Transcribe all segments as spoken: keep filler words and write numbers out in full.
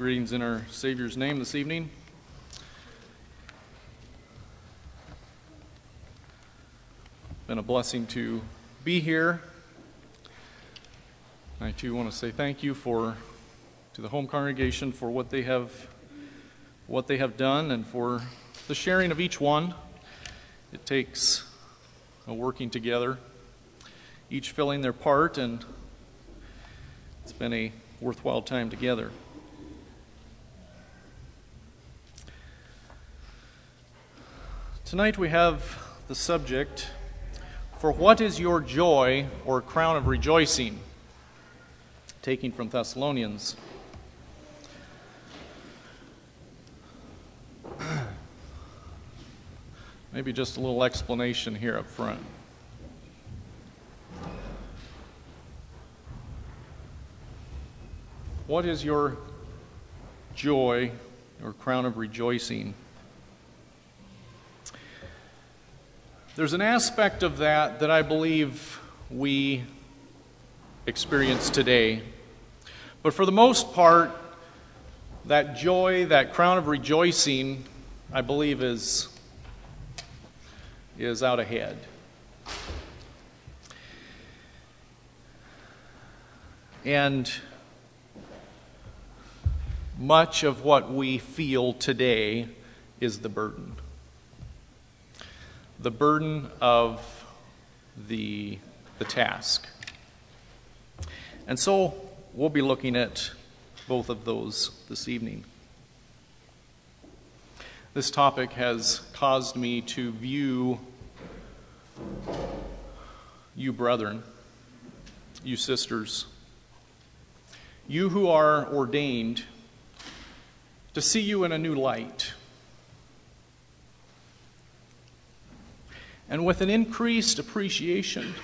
Greetings in our Savior's name this evening. It's been a blessing to be here. I too want to say thank you for to the home congregation for what they have what they have done and for the sharing of each one. It takes a working together, each filling their part, and it's been a worthwhile time together. Tonight we have the subject, for what is your joy or crown of rejoicing? Taking from Thessalonians. Maybe just a little explanation here up front. What is your joy or crown of rejoicing? There's an aspect of that that I believe we experience today. But for the most part, that joy, that crown of rejoicing, I believe is, is out ahead. And much of what we feel today is the burden. The burden of the, the task. And so we'll be looking at both of those this evening. This topic has caused me to view you brethren, you sisters, you who are ordained, to see you in a new light. And with an increased appreciation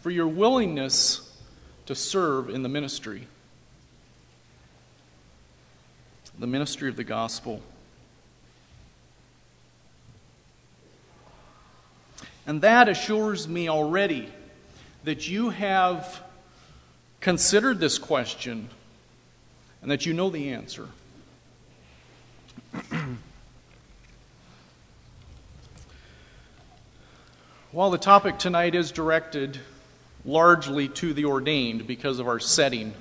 for your willingness to serve in the ministry, the ministry of the gospel. And that assures me already that you have considered this question and that you know the answer. While the topic tonight is directed largely to the ordained because of our setting,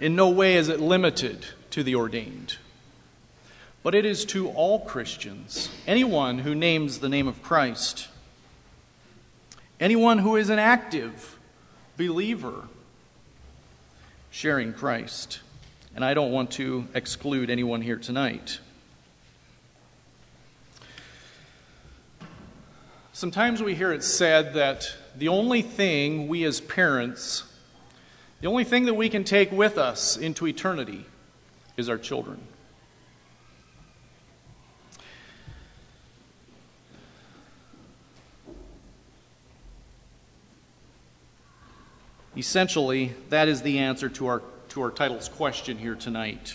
in no way is it limited to the ordained. But it is to all Christians, anyone who names the name of Christ, anyone who is an active believer sharing Christ. And I don't want to exclude anyone here tonight. Sometimes we hear it said that the only thing we as parents, the only thing that we can take with us into eternity is our children. Essentially, that is the answer to our, to our title's question here tonight.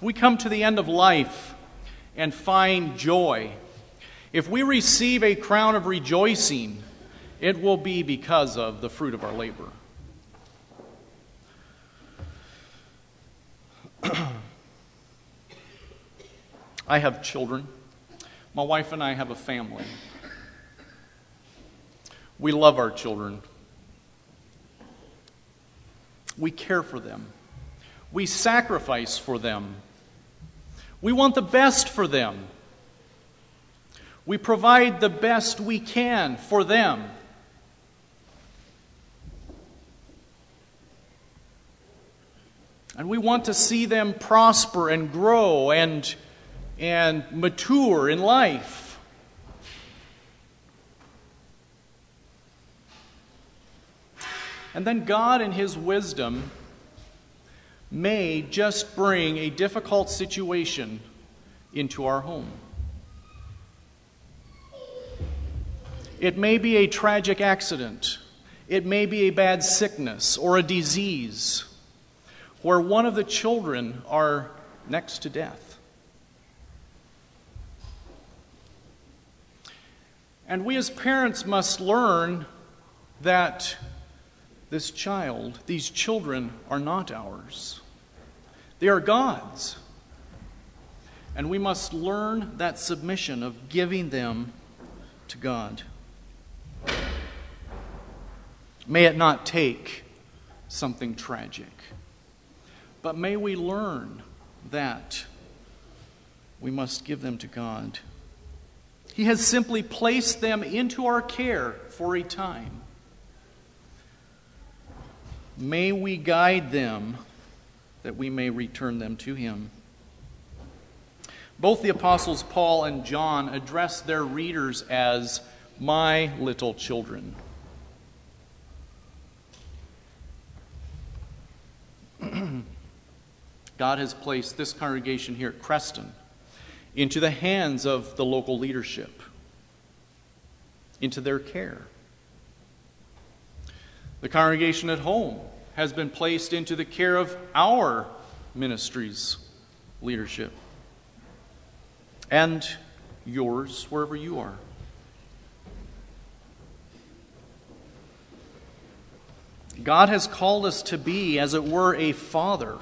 We come to the end of life and find joy. If we receive a crown of rejoicing, it will be because of the fruit of our labor. I have children. My wife and I have a family. We love our children. We care for them. We sacrifice for them. We want the best for them. We provide the best we can for them. And we want to see them prosper and grow and, and mature in life. And then God, in His wisdom, may just bring a difficult situation into our home. It may be a tragic accident. It may be a bad sickness or a disease where one of the children are next to death. And we as parents must learn that this child, these children, are not ours. They are God's. And we must learn that submission of giving them to God. May it not take something tragic, but may we learn that we must give them to God. He has simply placed them into our care for a time. May we guide them that we may return them to Him. Both the apostles Paul and John address their readers as my little children. God has placed this congregation here at Creston into the hands of the local leadership, into their care. The congregation at home has been placed into the care of our ministry's leadership. And yours, wherever you are. God has called us to be, as it were, a father,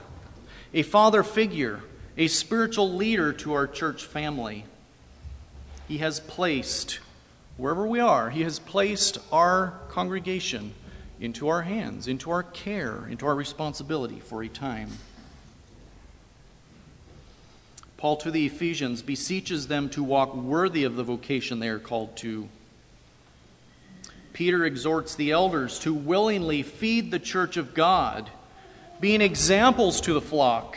a father figure, a spiritual leader to our church family. He has placed, wherever we are, He has placed our congregation into our hands, into our care, into our responsibility for a time. Paul to the Ephesians beseeches them to walk worthy of the vocation they are called to. Peter exhorts the elders to willingly feed the church of God, being examples to the flock.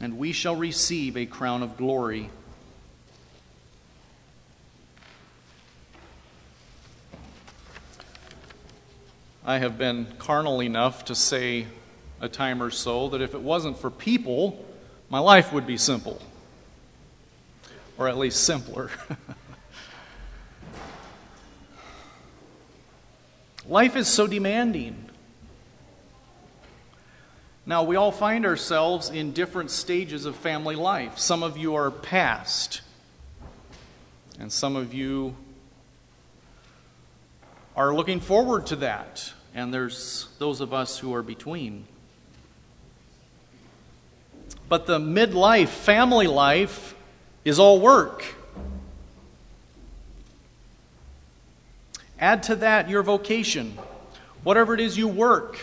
And we shall receive a crown of glory. I have been carnal enough to say a time or so that if it wasn't for people, my life would be simple, or at least simpler. Life is so demanding. Now, we all find ourselves in different stages of family life. Some of you are past, and some of you are looking forward to that, and there's those of us who are between. But the midlife, family life, is all work. Add to that your vocation, whatever it is you work,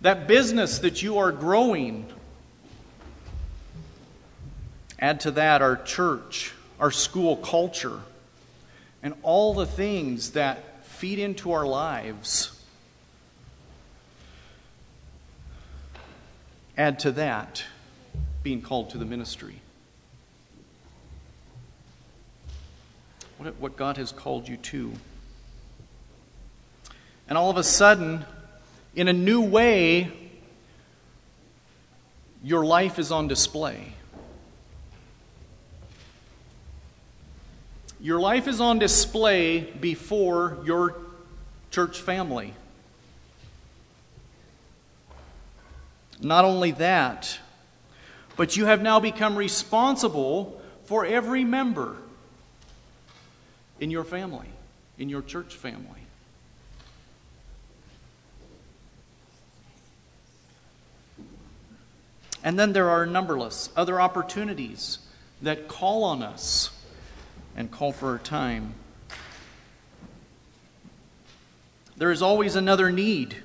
that business that you are growing. Add to that our church, our school culture, and all the things that feed into our lives. Add to that being called to the ministry. What, what God has called you to. And all of a sudden, in a new way, your life is on display. Your life is on display before your church family. Not only that, but you have now become responsible for every member in your family, in your church family. And then there are numberless other opportunities that call on us and call for our time. There is always another need.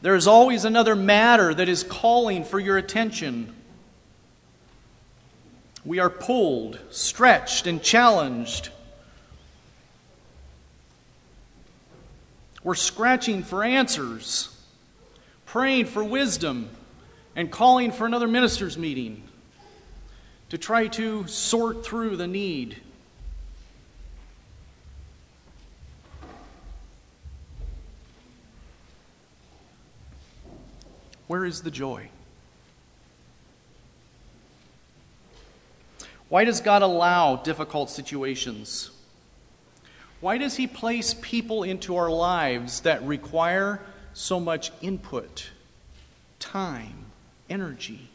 There is always another matter that is calling for your attention. We are pulled, stretched, and challenged. We're scratching for answers, praying for wisdom, and calling for another minister's meeting to try to sort through the need. Where is the joy? Why does God allow difficult situations? Why does He place people into our lives that require so much input, time, energy?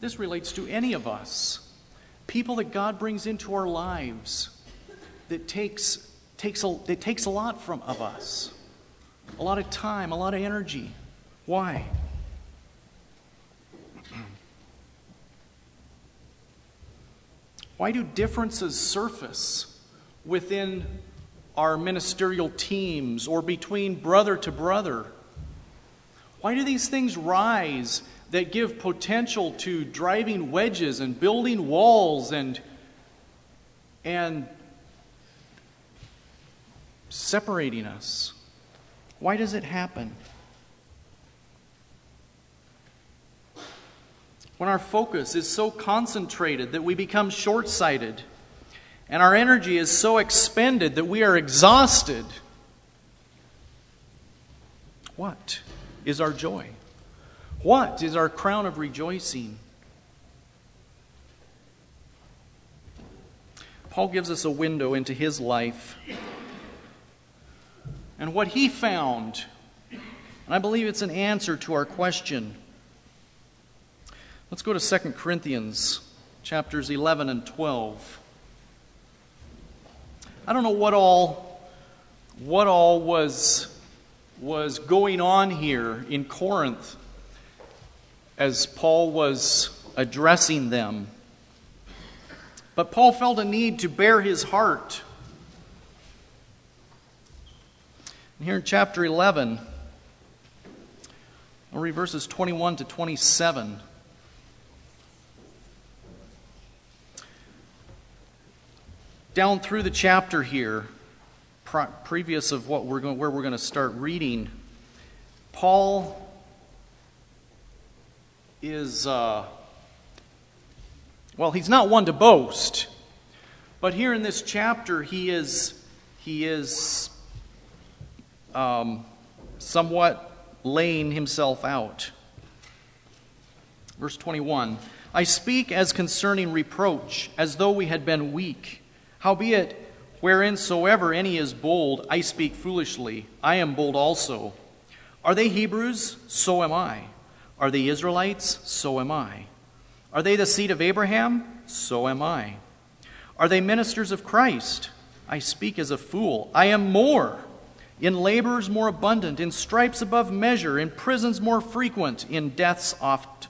This relates to any of us. People that God brings into our lives that takes, takes, a, that takes a lot from of us. A lot of time, a lot of energy. Why? Why do differences surface within our ministerial teams or between brother to brother? Why do these things rise that give potential to driving wedges and building walls and, and separating us? Why does it happen? When our focus is so concentrated that we become short-sighted, and our energy is so expended that we are exhausted, what is our joy? What is our crown of rejoicing? Paul gives us a window into his life and what he found. And I believe it's an answer to our question. Let's go to Second Corinthians, chapters eleven and twelve. I don't know what all, what all was, was going on here in Corinth as Paul was addressing them. But Paul felt a need to bare his heart. And here in chapter eleven, I'll read verses twenty-one to twenty-seven. Down through the chapter here, previous of what we're going, where we're going to start reading, Paul is, uh, well, he's not one to boast, but here in this chapter he is, he is um, somewhat laying himself out. Verse twenty-one, I speak as concerning reproach, as though we had been weak. Howbeit, whereinsoever any is bold, I speak foolishly. I am bold also. Are they Hebrews? So am I. Are they Israelites? So am I. Are they the seed of Abraham? So am I. Are they ministers of Christ? I speak as a fool. I am more. In labors more abundant, in stripes above measure, in prisons more frequent, in deaths oft.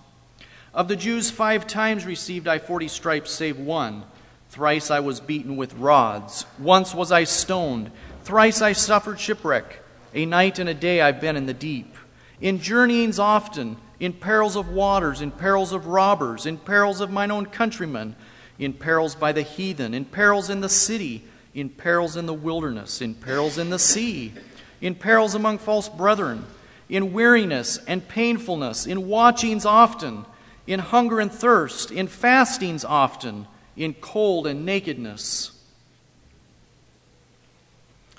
Of the Jews five times received I forty stripes, save one. Thrice I was beaten with rods. Once was I stoned. Thrice I suffered shipwreck. A night and a day I've been in the deep. In journeyings often, in perils of waters, in perils of robbers, in perils of mine own countrymen, in perils by the heathen, in perils in the city, in perils in the wilderness, in perils in the sea, in perils among false brethren, in weariness and painfulness, in watchings often, in hunger and thirst, in fastings often, in cold and nakedness.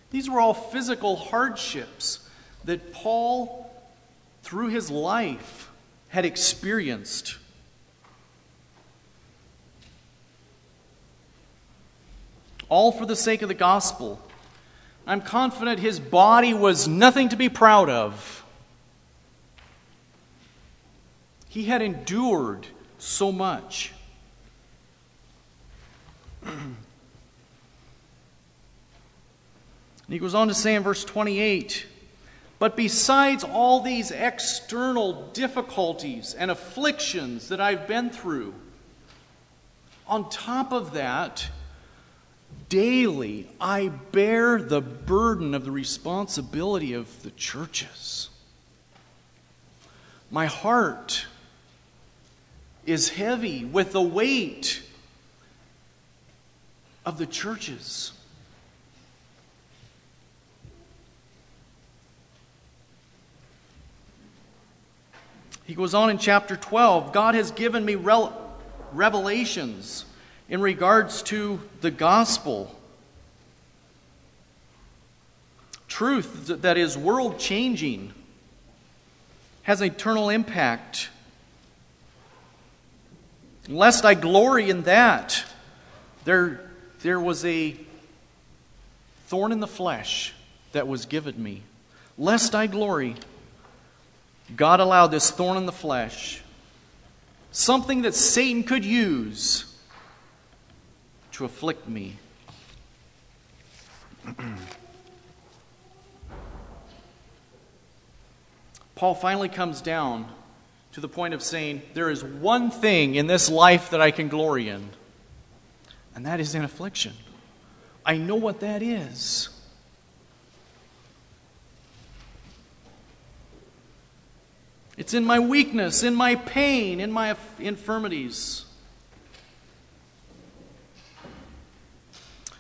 These were all physical hardships that Paul, through his life, had experienced. All for the sake of the gospel. I'm confident his body was nothing to be proud of. He had endured so much. He goes on to say in verse twenty-eight, but besides all these external difficulties and afflictions that I've been through, on top of that, daily I bear the burden of the responsibility of the churches. My heart is heavy with the weight of the churches. He goes on in chapter twelve, God has given me revelations in regards to the gospel. Truth that is world-changing has eternal impact. Lest I glory in that, there There was a thorn in the flesh that was given me. Lest I glory, God allowed this thorn in the flesh something that Satan could use to afflict me. Paul finally comes down to the point of saying, there is one thing in this life that I can glory in, and that is in affliction. I know what that is. It's in my weakness, in my pain, in my infirmities.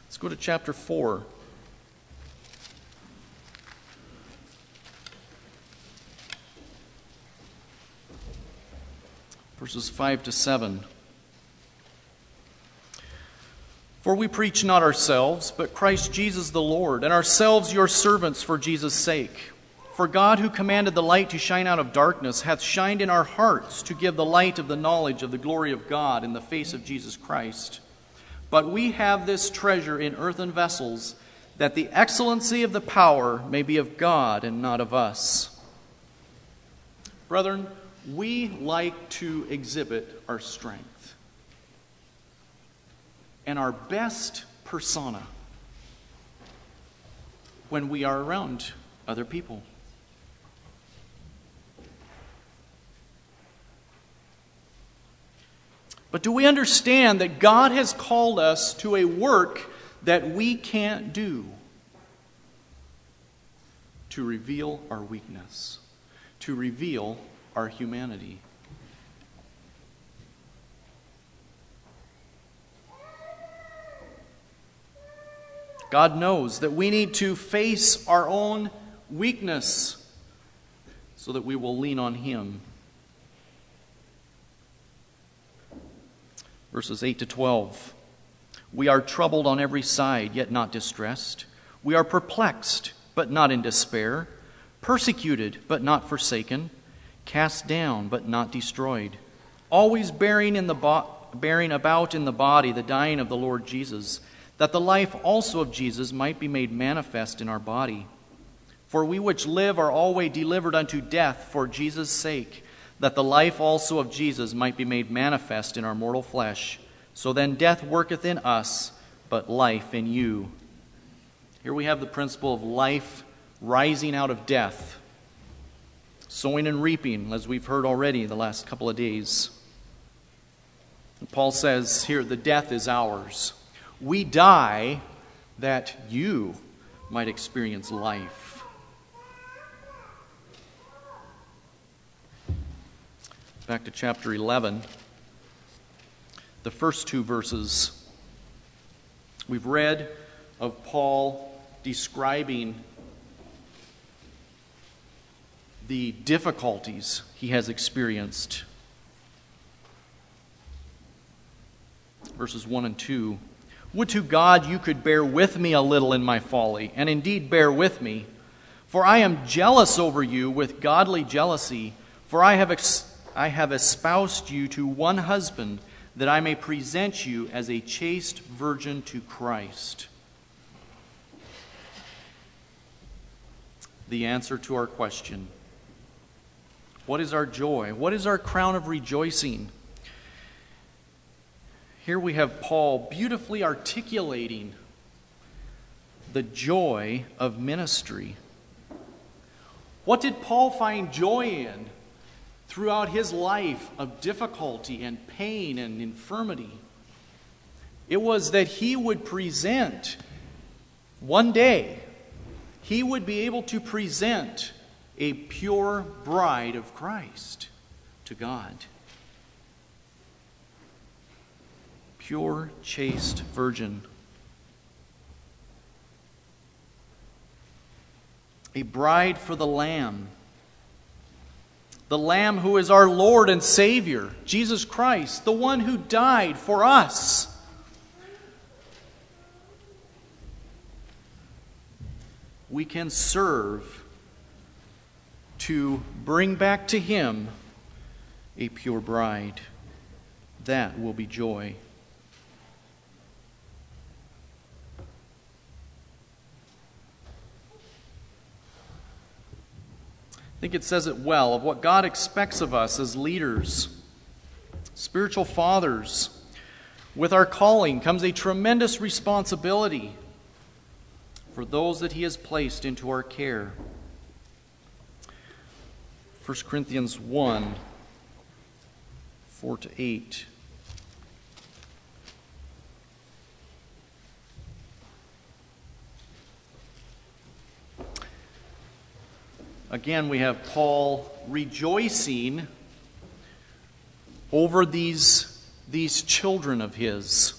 Let's go to chapter four. Verses five to seven. For we preach not ourselves, but Christ Jesus the Lord, and ourselves your servants for Jesus' sake. For God, who commanded the light to shine out of darkness, hath shined in our hearts to give the light of the knowledge of the glory of God in the face of Jesus Christ. But we have this treasure in earthen vessels, that the excellency of the power may be of God and not of us. Brethren, we like to exhibit our strength and our best persona when we are around other people. But do we understand that God has called us to a work that we can't do, to reveal our weakness, to reveal our humanity? God knows that we need to face our own weakness so that we will lean on Him. Verses eight to twelve. We are troubled on every side, yet not distressed. We are perplexed, but not in despair. Persecuted, but not forsaken. Cast down, but not destroyed. Always bearing in the bo- bearing about in the body the dying of the Lord Jesus, that the life also of Jesus might be made manifest in our body. For we which live are always delivered unto death for Jesus' sake, that the life also of Jesus might be made manifest in our mortal flesh. So then death worketh in us, but life in you. Here we have the principle of life rising out of death. Sowing and reaping, as we've heard already the last couple of days. And Paul says here, the death is ours. We die that you might experience life. Back to chapter eleven. The first two verses we've read of Paul describing the difficulties he has experienced. Verses one and two. Would to God you could bear with me a little in my folly, and indeed bear with me. For I am jealous over you with godly jealousy, for I have ex- I have espoused you to one husband, that I may present you as a chaste virgin to Christ. The answer to our question. What is our joy? What is our crown of rejoicing? Here we have Paul beautifully articulating the joy of ministry. What did Paul find joy in throughout his life of difficulty and pain and infirmity? It was that he would present, one day, he would be able to present a pure bride of Christ to God. Pure, chaste virgin. A bride for the Lamb. The Lamb who is our Lord and Savior, Jesus Christ, the one who died for us. We can serve to bring back to Him a pure bride. That will be joy. I think it says it well of what God expects of us as leaders spiritual fathers. With our calling comes a tremendous responsibility for those that he has placed into our care. First Corinthians one, four to eight. Again, we have Paul rejoicing over these, these children of his.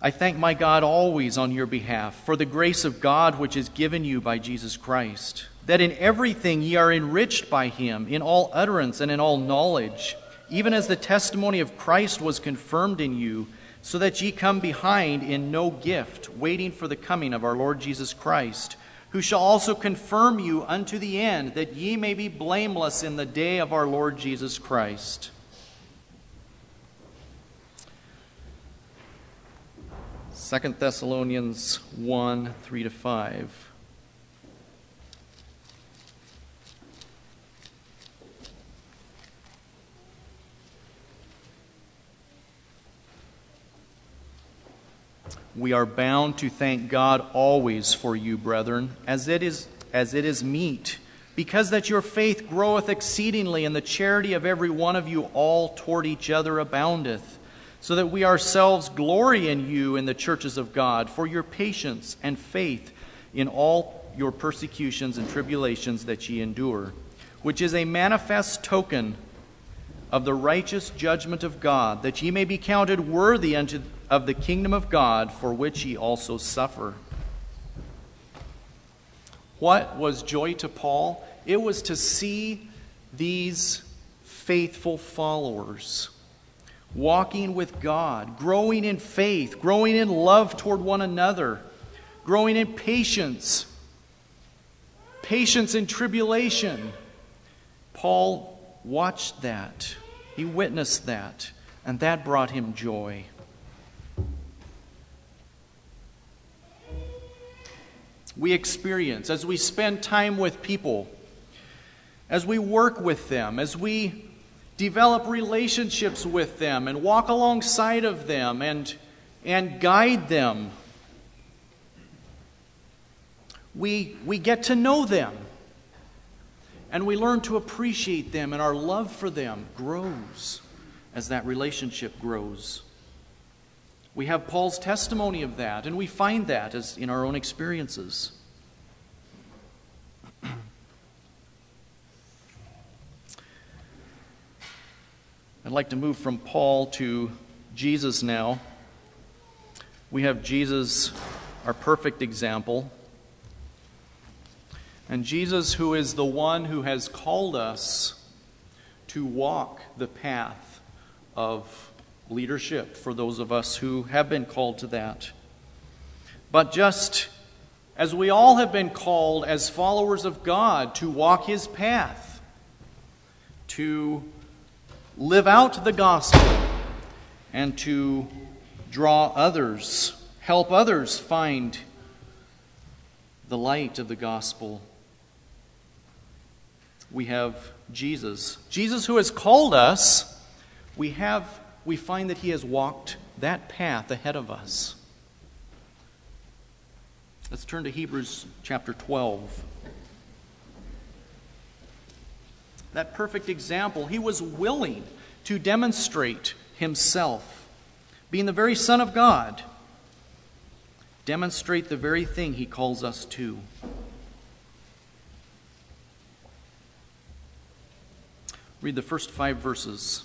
I thank my God always on your behalf for the grace of God which is given you by Jesus Christ, that in everything ye are enriched by him, in all utterance and in all knowledge, even as the testimony of Christ was confirmed in you, so that ye come behind in no gift, waiting for the coming of our Lord Jesus Christ, who shall also confirm you unto the end, that ye may be blameless in the day of our Lord Jesus Christ. Second Thessalonians one, three to five. We are bound to thank God always for you, brethren, as it is as it is meet, because that your faith groweth exceedingly, and the charity of every one of you all toward each other aboundeth, so that we ourselves glory in you in the churches of God for your patience and faith in all your persecutions and tribulations that ye endure, which is a manifest token of the righteous judgment of God, that ye may be counted worthy unto of the kingdom of God, for which ye also suffer. What was joy to Paul? It was to see these faithful followers walking with God, growing in faith, growing in love toward one another, growing in patience, patience in tribulation. Paul watched that. He witnessed that, and that brought him joy. We experience, as we spend time with people, as we work with them, as we develop relationships with them and walk alongside of them and, and guide them, we, we get to know them, and we learn to appreciate them, and our love for them grows as that relationship grows. We have Paul's testimony of that, and we find that as in our own experiences. I'd like to move from Paul to Jesus now. We have Jesus, our perfect example, and Jesus, who is the one who has called us to walk the path of leadership for those of us who have been called to that. But just as we all have been called as followers of God to walk his path, to live out the gospel, and to draw others, help others find the light of the gospel, we have Jesus. Jesus who has called us, we have we find that he has walked that path ahead of us. Let's turn to Hebrews chapter twelve. That perfect example, he was willing to demonstrate himself, being the very Son of God, demonstrate the very thing he calls us to. Read the first five verses.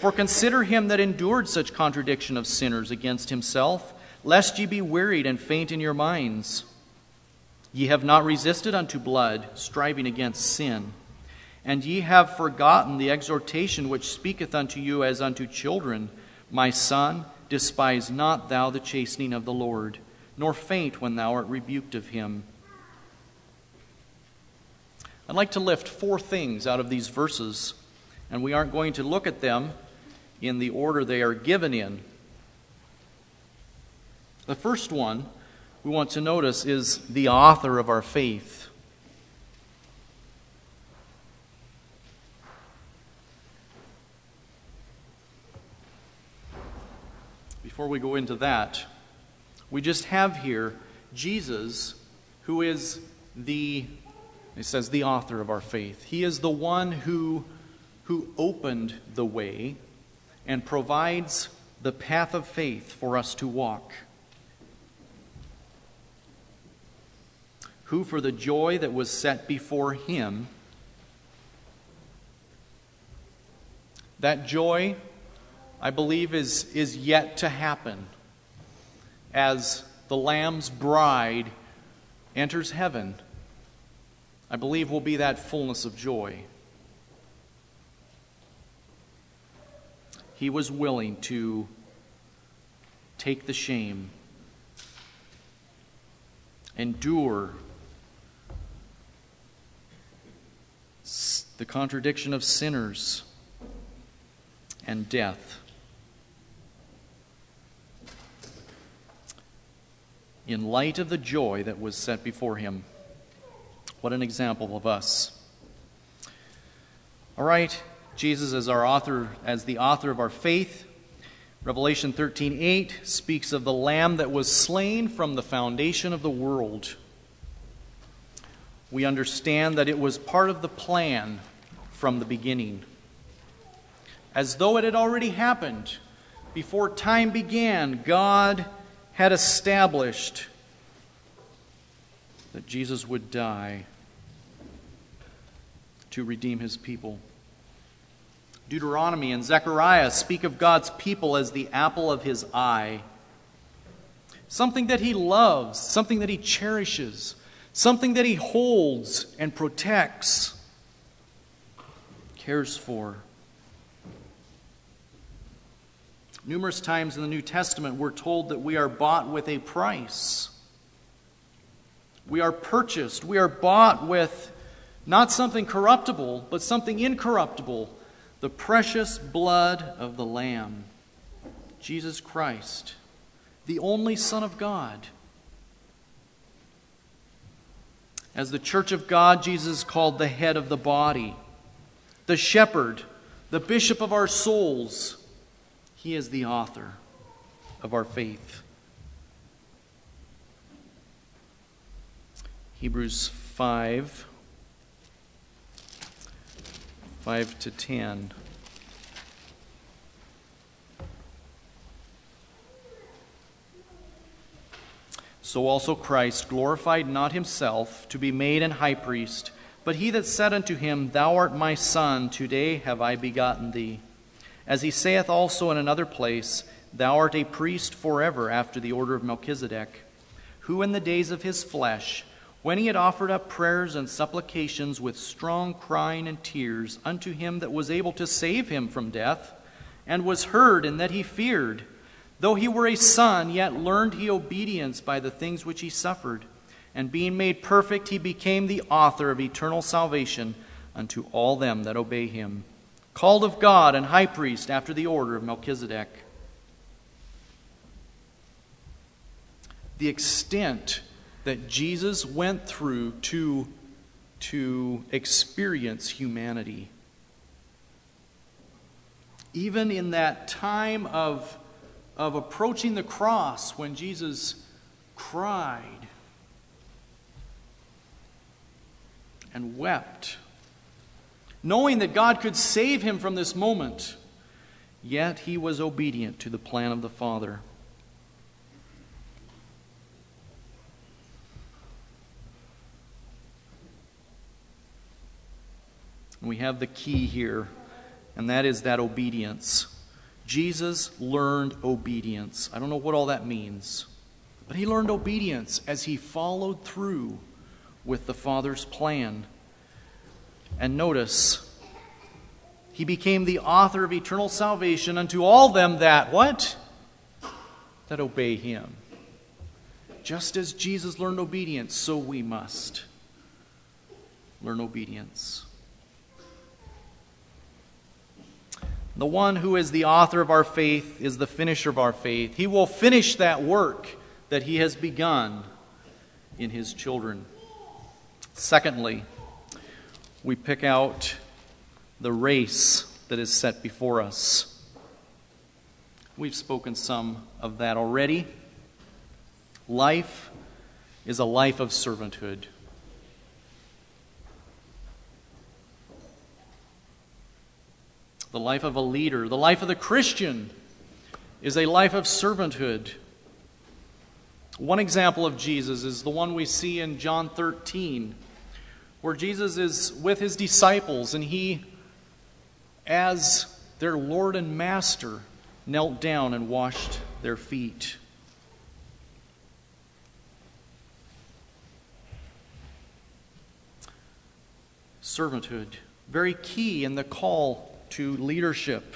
For consider him that endured such contradiction of sinners against himself, lest ye be wearied and faint in your minds. Ye have not resisted unto blood, striving against sin. And ye have forgotten the exhortation which speaketh unto you as unto children. My son, despise not thou the chastening of the Lord, nor faint when thou art rebuked of him. I'd like to lift four things out of these verses, and we aren't going to look at them in the order they are given in. The first one we want to notice is the author of our faith. Before we go into that, we just have here Jesus, who is the, it says, the author of our faith. He is the one who, who opened the way and provides the path of faith for us to walk. Who, for the joy that was set before him, that joy, I believe, is, is yet to happen as the Lamb's bride enters heaven. I believe will be that fullness of joy. He was willing to take the shame, endure the contradiction of sinners and death. In light of the joy that was set before him. What an example of us. All right, Jesus as our author, as the author of our faith. Revelation thirteen eight speaks of the Lamb that was slain from the foundation of the world. We understand that it was part of the plan from the beginning. As though it had already happened, before time began, God had established that Jesus would die to redeem his people. Deuteronomy and Zechariah speak of God's people as the apple of his eye. Something that he loves, something that he cherishes, something that he holds and protects, cares for. Numerous times in the New Testament we're told that we are bought with a price. We are purchased. We are bought with not something corruptible, but something incorruptible. The precious blood of the Lamb, Jesus Christ, the only Son of God. As the church of God, Jesus is called the head of the body, the shepherd, the bishop of our souls. He is the author of our faith. Hebrews five, five to ten. So also Christ glorified not himself to be made an high priest, but he that said unto him, Thou art my Son, today have I begotten thee. As he saith also in another place, Thou art a priest forever after the order of Melchizedek, who in the days of his flesh, when he had offered up prayers and supplications with strong crying and tears unto him that was able to save him from death, and was heard in that he feared, though he were a son, yet learned he obedience by the things which he suffered. And being made perfect, he became the author of eternal salvation unto all them that obey him. Called of God and high priest after the order of Melchizedek. The extent that Jesus went through to, to experience humanity. Even in that time of, of approaching the cross when Jesus cried and wept, knowing that God could save him from this moment, yet he was obedient to the plan of the Father. We have the key here, and that is that obedience. Jesus learned obedience. I don't know what all that means, but he learned obedience as he followed through with the Father's plan. And notice, he became the author of eternal salvation unto all them that, what? That obey him. Just as Jesus learned obedience, so we must learn obedience. The one who is the author of our faith is the finisher of our faith. He will finish that work that he has begun in his children. Secondly, we pick out the race that is set before us. We've spoken some of that already. Life is a life of servanthood. The life of a leader, the life of the Christian is a life of servanthood. One example of Jesus is the one we see in John thirteen, where Jesus is with his disciples and he, as their Lord and Master, knelt down and washed their feet. Servanthood, very key in the call to leadership,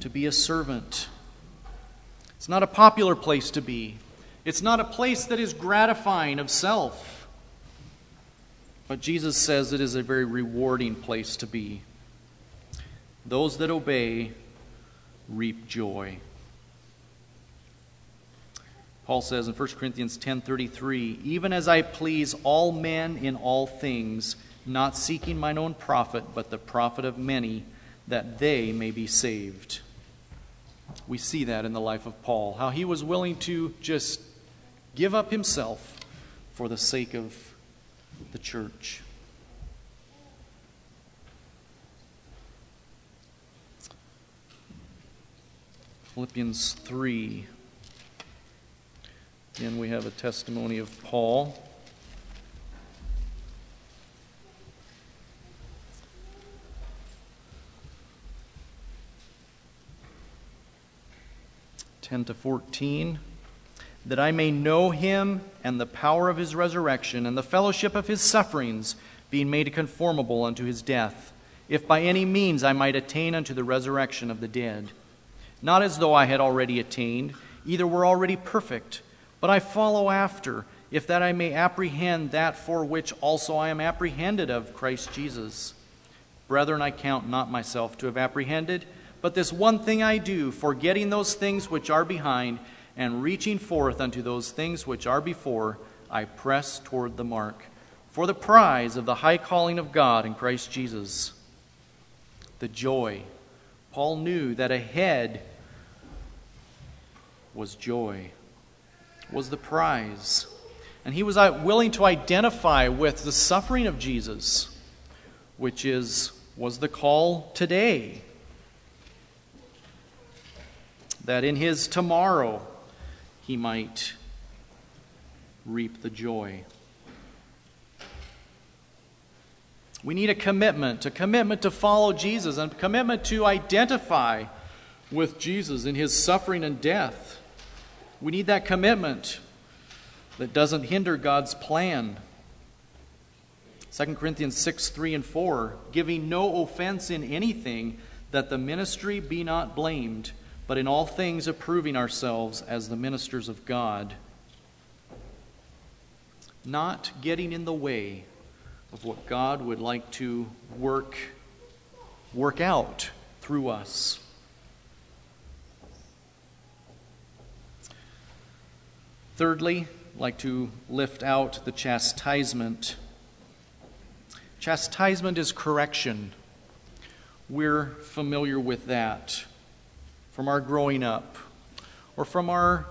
to be a servant. It's not a popular place to be. It's not a place that is gratifying of self. But Jesus says it is a very rewarding place to be. Those that obey reap joy. Paul says in First Corinthians ten thirty-three, even as I please all men in all things, not seeking mine own profit, but the profit of many, that they may be saved. We see that in the life of Paul, how he was willing to just give up himself for the sake of the church. Philippians three. Again, we have a testimony of Paul. ten to fourteen, that I may know him and the power of his resurrection and the fellowship of his sufferings, being made conformable unto his death, if by any means I might attain unto the resurrection of the dead. Not as though I had already attained, either were already perfect, but I follow after, if that I may apprehend that for which also I am apprehended of Christ Jesus. Brethren, I count not myself to have apprehended, but this one thing I do, forgetting those things which are behind, and reaching forth unto those things which are before, I press toward the mark, for the prize of the high calling of God in Christ Jesus. The joy. Paul knew that ahead was joy, was the prize. And he was willing to identify with the suffering of Jesus, which is was the call today. That in his tomorrow he might reap the joy. We need a commitment, a commitment to follow Jesus, and a commitment to identify with Jesus in his suffering and death. We need that commitment that doesn't hinder God's plan. Second Corinthians six, three and four, giving no offense in anything, that the ministry be not blamed, but in all things approving ourselves as the ministers of God, not getting in the way of what God would like to work, work out through us. Thirdly, I'd like to lift out the chastisement. Chastisement is correction. We're familiar with that from our growing up, or from our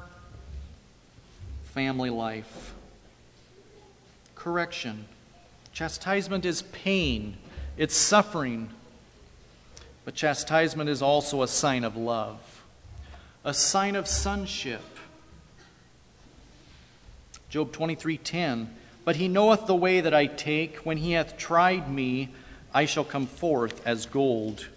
family life. Correction. Chastisement is pain. It's suffering. But chastisement is also a sign of love, a sign of sonship. Job twenty-three ten, but he knoweth the way that I take. When he hath tried me, I shall come forth as gold.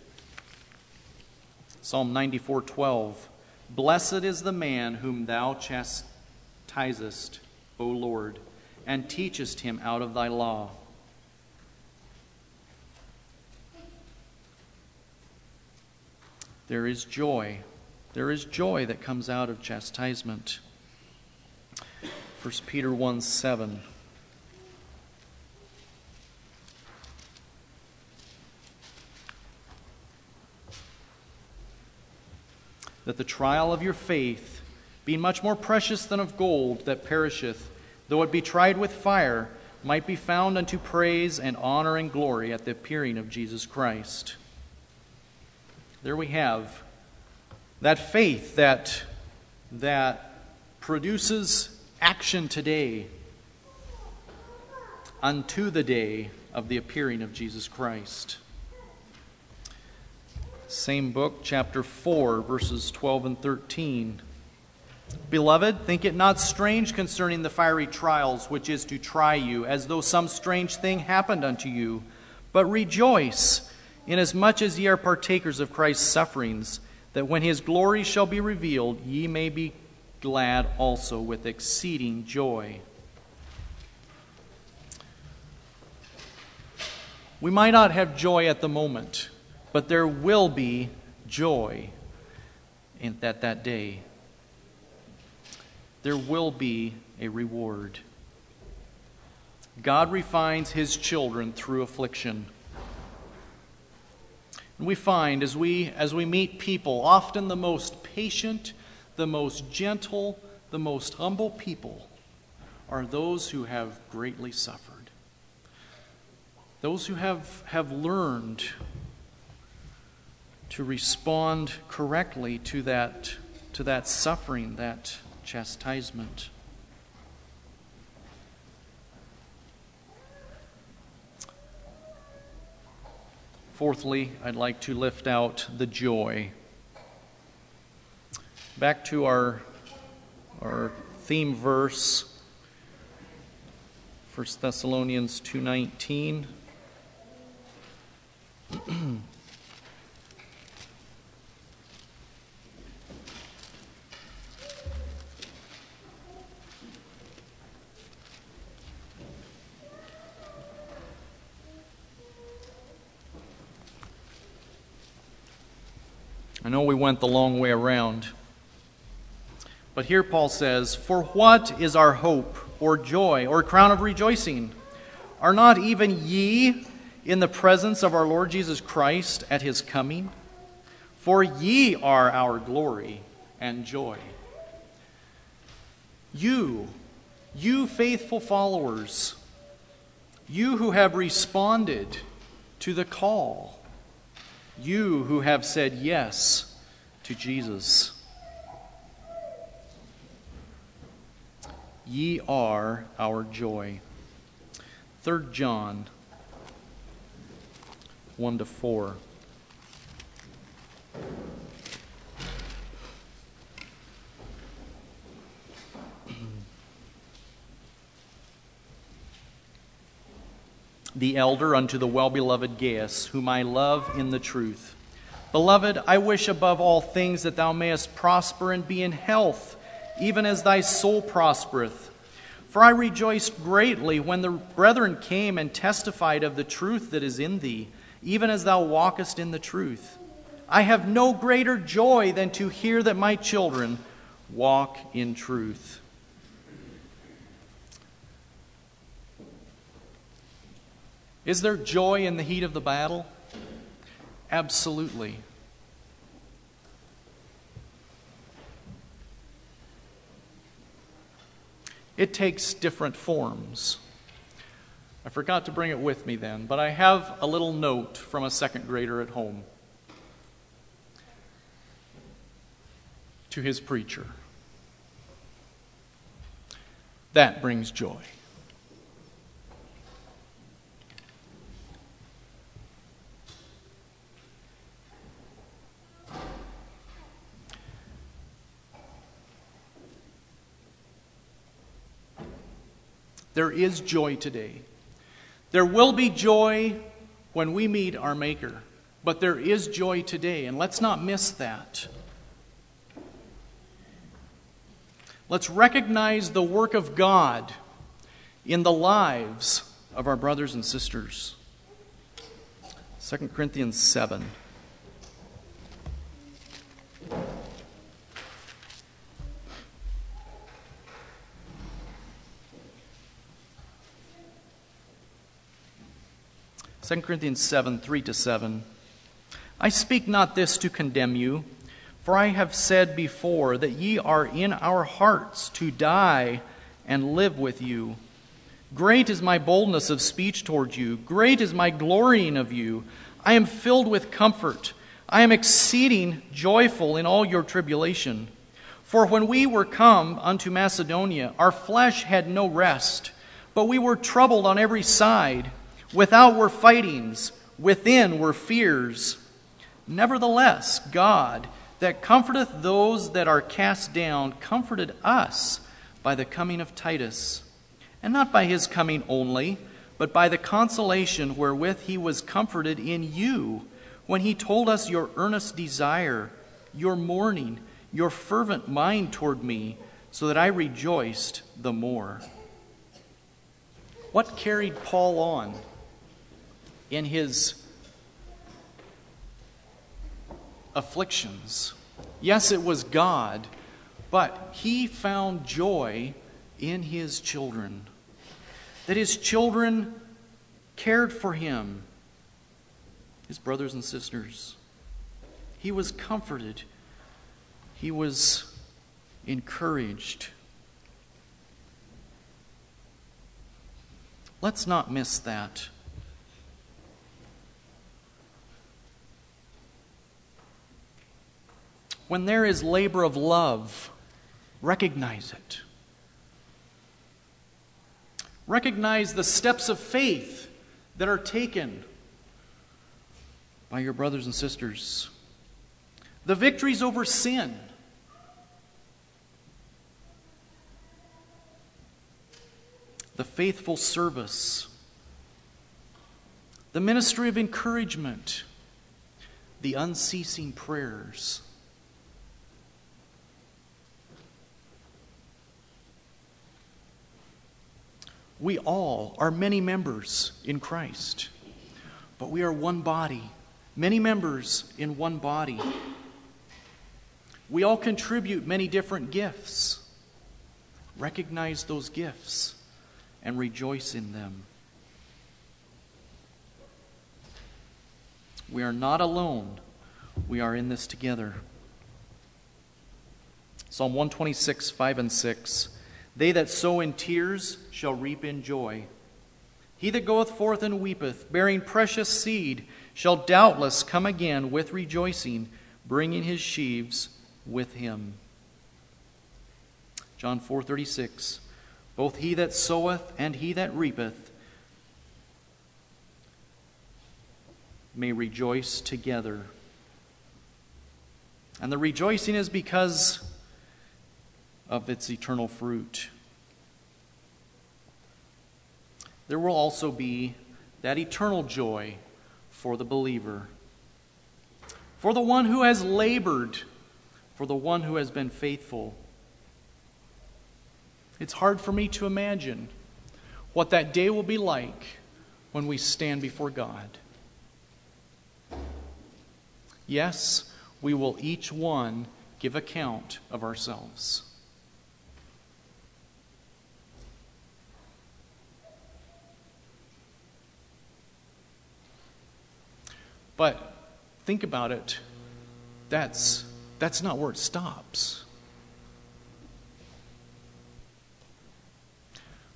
Psalm ninety-four twelve, blessed is the man whom thou chastisest, O Lord, and teachest him out of thy law. there is joy. There is joy that comes out of chastisement. First Peter one seven. That the trial of your faith, being much more precious than of gold that perisheth, though it be tried with fire, might be found unto praise and honor and glory at the appearing of Jesus Christ. There we have that faith that, that produces action today unto the day of the appearing of Jesus Christ. Same book, chapter four, verses twelve and thirteen. Beloved, think it not strange concerning the fiery trials which is to try you, as though some strange thing happened unto you. But rejoice, inasmuch as ye are partakers of Christ's sufferings, that when his glory shall be revealed, ye may be glad also with exceeding joy. We might not have joy at the moment, but there will be joy at that, that day. There will be a reward. God refines his children through affliction. And we find as we, as we meet people, often the most patient, the most gentle, the most humble people are those who have greatly suffered. Those who have, have learned to respond correctly to that, to that suffering, that chastisement. Fourthly, I'd like to lift out the joy. Back to our, our theme verse, First Thessalonians two nineteen. I know we went the long way around, but here Paul says, "For what is our hope, or joy, or crown of rejoicing? Are not even ye in the presence of our Lord Jesus Christ at his coming? For ye are our glory and joy." You, you faithful followers, you who have responded to the call, you who have said yes to Jesus, ye are our joy. Third John one to four. The elder unto the well-beloved Gaius, whom I love in the truth. Beloved, I wish above all things that thou mayest prosper and be in health, even as thy soul prospereth. For I rejoiced greatly when the brethren came and testified of the truth that is in thee, even as thou walkest in the truth. I have no greater joy than to hear that my children walk in truth. Is there joy in the heat of the battle? Absolutely. It takes different forms. I forgot to bring it with me then, but I have a little note from a second grader at home to his preacher. That brings joy. There is joy today. There will be joy when we meet our Maker, but there is joy today, and let's not miss that. Let's recognize the work of God in the lives of our brothers and sisters. Second Corinthians seven. Second Corinthians seven, three to seven. I speak not this to condemn you, for I have said before that ye are in our hearts to die and live with you. Great is my boldness of speech toward you. Great is my glorying of you. I am filled with comfort. I am exceeding joyful in all your tribulation. For when we were come unto Macedonia, our flesh had no rest, but we were troubled on every side. Without were fightings, within were fears. Nevertheless, God, that comforteth those that are cast down, comforted us by the coming of Titus. And not by his coming only, but by the consolation wherewith he was comforted in you, when he told us your earnest desire, your mourning, your fervent mind toward me, so that I rejoiced the more. What carried Paul on in his afflictions? Yes, it was God, but he found joy in his children. That his children cared for him, his brothers and sisters. He was comforted. He was encouraged. Let's not miss that. When there is labor of love, recognize it. Recognize the steps of faith that are taken by your brothers and sisters. The victories over sin. The faithful service. The ministry of encouragement. The unceasing prayers. We all are many members in Christ, but we are one body, many members in one body. We all contribute many different gifts. Recognize those gifts and rejoice in them. We are not alone. We are in this together. Psalm one twenty-six, five and six. They that sow in tears shall reap in joy. He that goeth forth and weepeth, bearing precious seed, shall doubtless come again with rejoicing, bringing his sheaves with him. John four thirty-six. Both he that soweth and he that reapeth may rejoice together. And the rejoicing is because of its eternal fruit. There will also be that eternal joy for the believer, for the one who has labored, for the one who has been faithful. It's hard for me to imagine what that day will be like when we stand before God. Yes, we will each one give account of ourselves. But think about it, that's, that's not where it stops.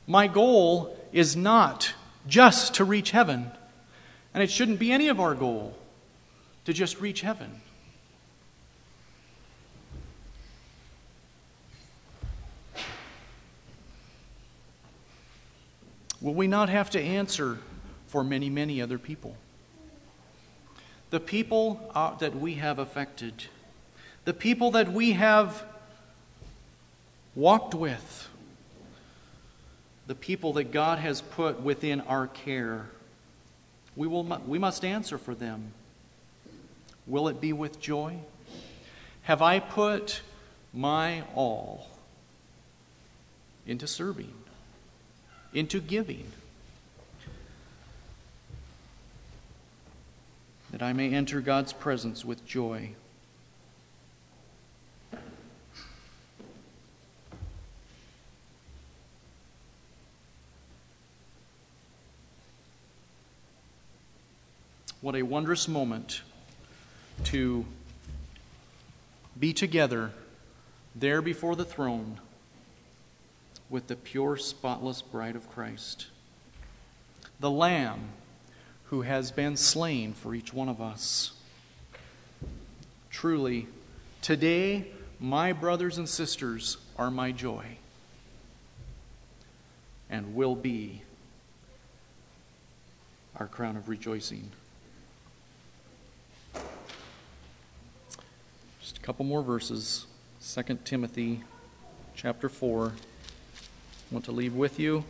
My goal is not just to reach heaven, and it shouldn't be any of our goal to just reach heaven. Will we not have to answer for many, many other people? The people that we have affected, the people that we have walked with, the people that God has put within our care, we will, we must answer for them. Will it be with joy? Have I put my all into serving, into giving, that I may enter God's presence with joy? What a wondrous moment to be together there before the throne with the pure, spotless bride of Christ, the Lamb who has been slain for each one of us. Truly, today, my brothers and sisters are my joy and will be our crown of rejoicing. Just a couple more verses. Second Timothy chapter four. I want to leave with you.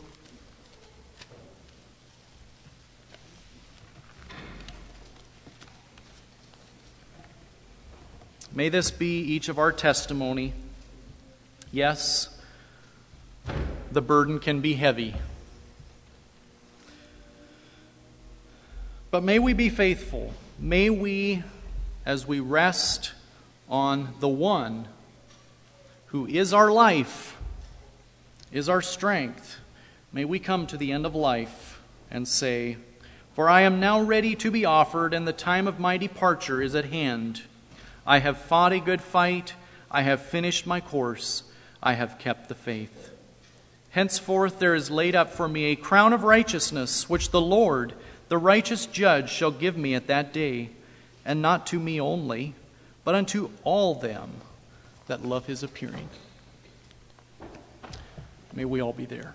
May this be each of our testimony. Yes, the burden can be heavy. But may we be faithful. May we, as we rest on the one who is our life, is our strength, may we come to the end of life and say, "For I am now ready to be offered, and the time of my departure is at hand. I have fought a good fight, I have finished my course, I have kept the faith. Henceforth there is laid up for me a crown of righteousness, which the Lord, the righteous judge, shall give me at that day, and not to me only, but unto all them that love his appearing." May we all be there.